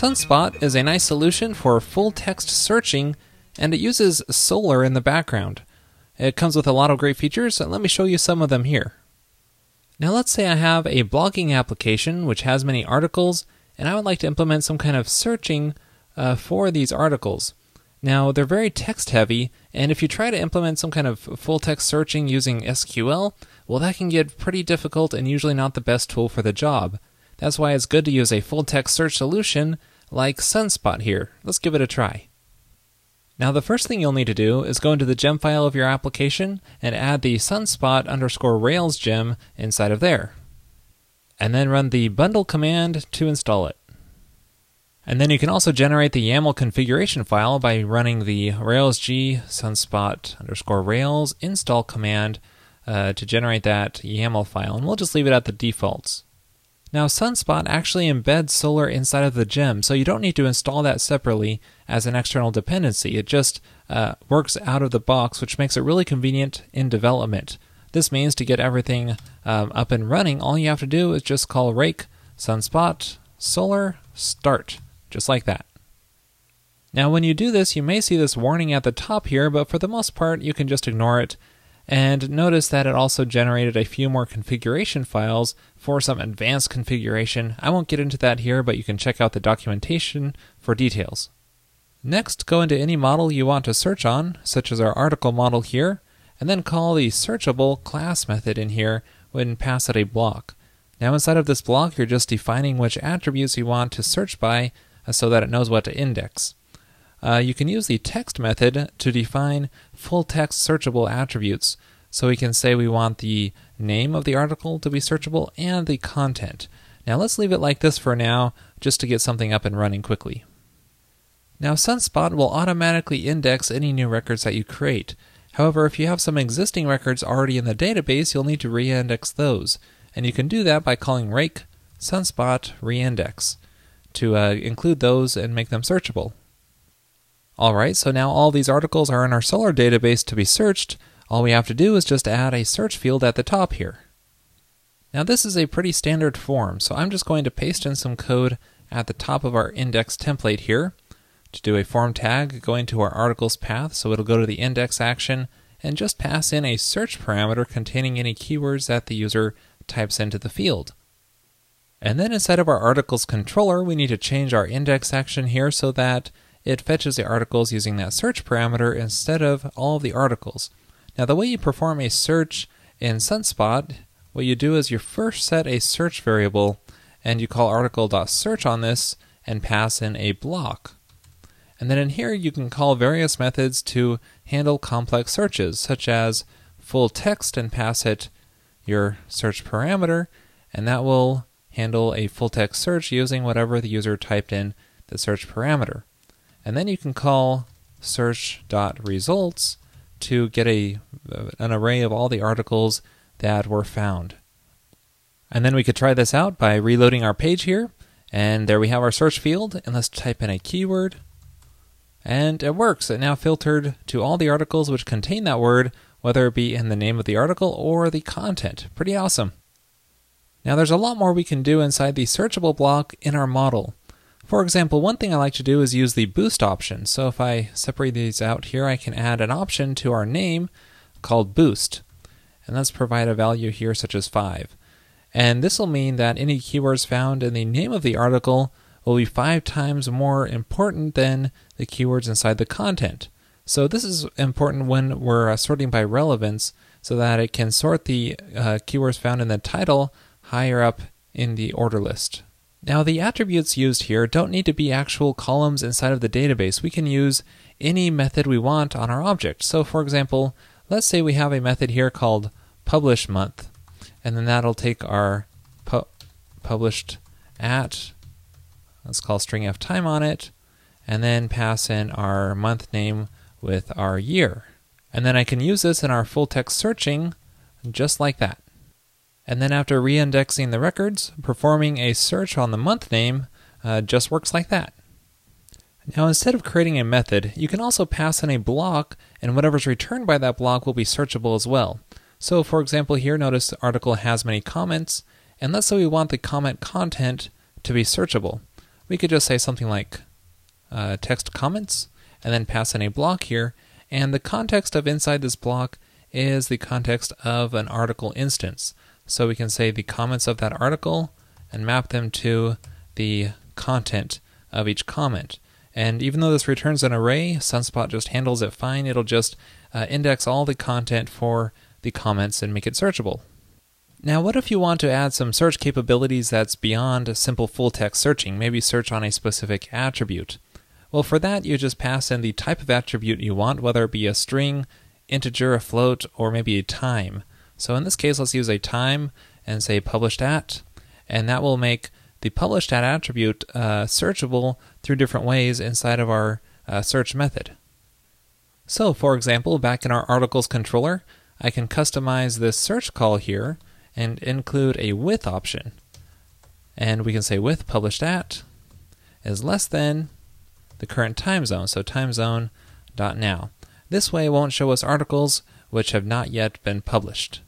Sunspot is a nice solution for full-text searching, and it uses Solr in the background. It comes with a lot of great features, and let me show you some of them here. Now let's say I have a blogging application which has many articles, and I would like to implement some kind of searching for these articles. Now they're very text heavy, and if you try to implement some kind of full text searching using SQL, well, that can get pretty difficult and usually not the best tool for the job. That's why it's good to use a full text search solution like Sunspot here. Let's give it a try. Now the first thing you'll need to do is go into the gem file of your application and add the sunspot_rails gem inside of there. And then run the bundle command to install it. And then you can also generate the YAML configuration file by running the railsg sunspot_rails install command to generate that YAML file, and we'll just leave it at the defaults. Now Sunspot actually embeds Solr inside of the gem, so you don't need to install that separately as an external dependency. It just works out of the box, which makes it really convenient in development. This means to get everything up and running, all you have to do is just call rake sunspot solar start, just like that. Now when you do this, you may see this warning at the top here, but for the most part you can just ignore it. And notice that it also generated a few more configuration files for some advanced configuration. I won't get into that here, but you can check out the documentation for details. Next, go into any model you want to search on, such as our article model here, and then call the searchable class method in here and pass it a block. Now inside of this block, you're just defining which attributes you want to search by so that it knows what to index. You can use the text method to define full text searchable attributes. So we can say we want the name of the article to be searchable and the content. Now let's leave it like this for now, just to get something up and running quickly. Now Sunspot will automatically index any new records that you create. However, if you have some existing records already in the database, you'll need to reindex those. And you can do that by calling rake sunspot reindex to include those and make them searchable. Alright, so now all these articles are in our Solr database to be searched. All we have to do is just add a search field at the top here. Now this is a pretty standard form, so I'm just going to paste in some code at the top of our index template here. To do a form tag, go into our articles path, so it'll go to the index action, and just pass in a search parameter containing any keywords that the user types into the field. And then inside of our articles controller, we need to change our index action here so that it fetches the articles using that search parameter instead of all of the articles. Now the way you perform a search in Sunspot, what you do is you first set a search variable and you call article.search on this and pass in a block. And then in here you can call various methods to handle complex searches, such as full text, and pass it your search parameter, and that will handle a full text search using whatever the user typed in the search parameter. And then you can call search.results to get an array of all the articles that were found. And then we could try this out by reloading our page here. And there we have our search field. And let's type in a keyword. And it works. It now filtered to all the articles which contain that word, whether it be in the name of the article or the content. Pretty awesome. Now there's a lot more we can do inside the searchable block in our model. For example, one thing I like to do is use the boost option. So if I separate these out here, I can add an option to our name called boost. And let's provide a value here such as 5. And this will mean that any keywords found in the name of the article will be 5 times more important than the keywords inside the content. So this is important when we're sorting by relevance so that it can sort the keywords found in the title higher up in the order list. Now the attributes used here don't need to be actual columns inside of the database. We can use any method we want on our object. So for example, let's say we have a method here called publish month, and then that'll take our published at, let's call string f time on it, and then pass in our month name with our year. And then I can use this in our full text searching just like that. And then after reindexing the records, performing a search on the month name just works like that. Now instead of creating a method, you can also pass in a block, and whatever's returned by that block will be searchable as well. So for example here, notice the article has many comments, and let's say we want the comment content to be searchable. we could just say something like text comments and then pass in a block here. And the context of inside this block is the context of an article instance. So we can say the comments of that article and map them to the content of each comment. And even though this returns an array, Sunspot just handles it fine. It'll just index all the content for the comments and make it searchable. Now, what if you want to add some search capabilities that's beyond simple full text searching, maybe search on a specific attribute? Well, for that, you just pass in the type of attribute you want, whether it be a string, integer, a float, or maybe a time. So in this case, let's use a time and say published at, and that will make the published at attribute searchable through different ways inside of our search method. So for example, back in our articles controller, I can customize this search call here and include a with option. And we can say with published at is less than the current time zone, so timezone.now. This way it won't show us articles which have not yet been published.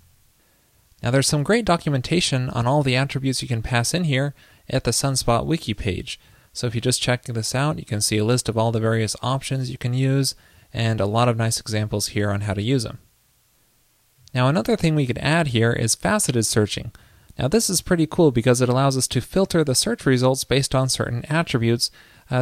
Now there's some great documentation on all the attributes you can pass in here at the Sunspot Wiki page. So if you just check this out, you can see a list of all the various options you can use and a lot of nice examples here on how to use them. Now another thing we could add here is faceted searching. Now this is pretty cool because it allows us to filter the search results based on certain attributes,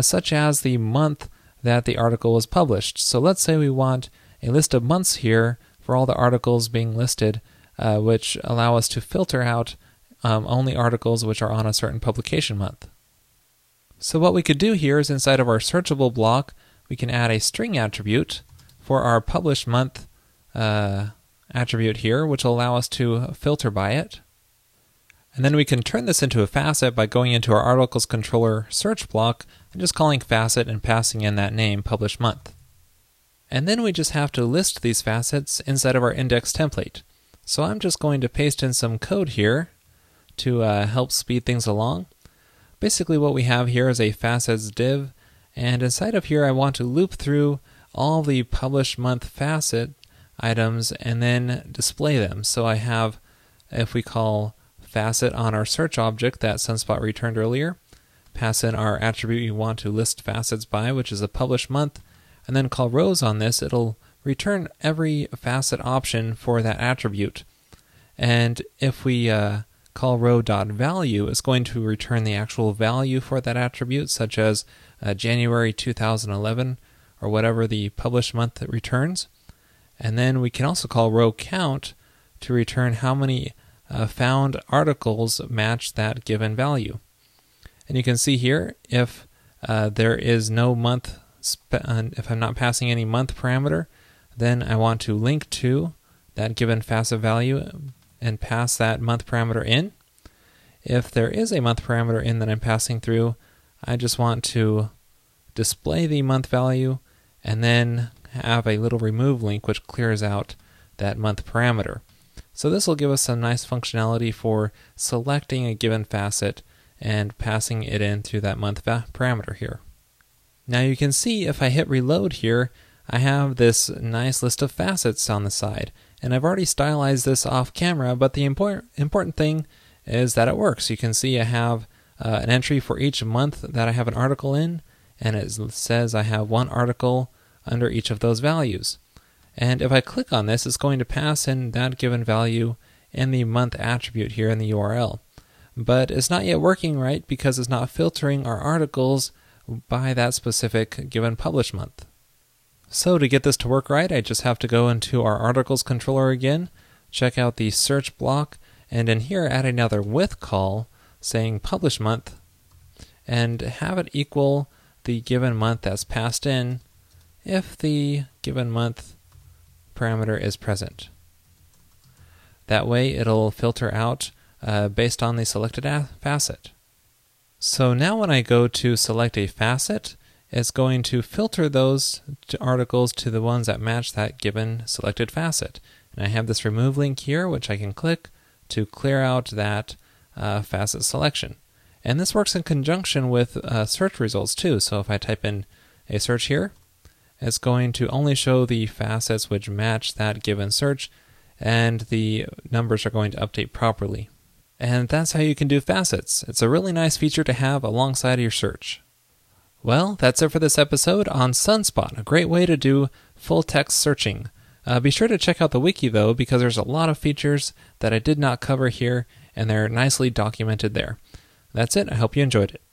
such as the month that the article was published. So let's say we want a list of months here for all the articles being listed, which allow us to filter out only articles which are on a certain publication month. So what we could do here is inside of our searchable block, we can add a string attribute for our published month attribute here, which will allow us to filter by it. And then we can turn this into a facet by going into our articles controller search block and just calling facet and passing in that name, published month. And then we just have to list these facets inside of our index template. So I'm just going to paste in some code here to help speed things along. Basically what we have here is a facets div, and inside of here I want to loop through all the published month facet items and then display them. So I have, if we call facet on our search object that Sunspot returned earlier, pass in our attribute you want to list facets by, which is a published month, and then call rows on this, it'll return every facet option for that attribute. And if we call row.value, it's going to return the actual value for that attribute, such as January 2011 or whatever the published month it returns. And then we can also call row count to return how many found articles match that given value. And you can see here if there is no month, if I'm not passing any month parameter, then I want to link to that given facet value and pass that month parameter in. If there is a month parameter in that I'm passing through, I just want to display the month value and then have a little remove link which clears out that month parameter. So this will give us some nice functionality for selecting a given facet and passing it in through that month parameter here. Now you can see if I hit reload here, I have this nice list of facets on the side. And I've already stylized this off camera, but the important thing is that it works. You can see I have an entry for each month that I have an article in, and it says I have one article under each of those values. And if I click on this, it's going to pass in that given value in the month attribute here in the URL. But it's not yet working right because it's not filtering our articles by that specific given published month. So to get this to work right, I just have to go into our articles controller again, check out the search block, and in here add another with call saying publish month, and have it equal the given month that's passed in if the given month parameter is present. That way it'll filter out based on the selected facet. So now when I go to select a facet, it's going to filter those articles to the ones that match that given selected facet. And I have this remove link here, which I can click to clear out that facet selection. And this works in conjunction with search results too. So if I type in a search here, it's going to only show the facets which match that given search, and the numbers are going to update properly. And that's how you can do facets. It's a really nice feature to have alongside your search. Well, that's it for this episode on Sunspot, a great way to do full-text searching. Be sure to check out the wiki, though, because there's a lot of features that I did not cover here, and they're nicely documented there. That's it. I hope you enjoyed it.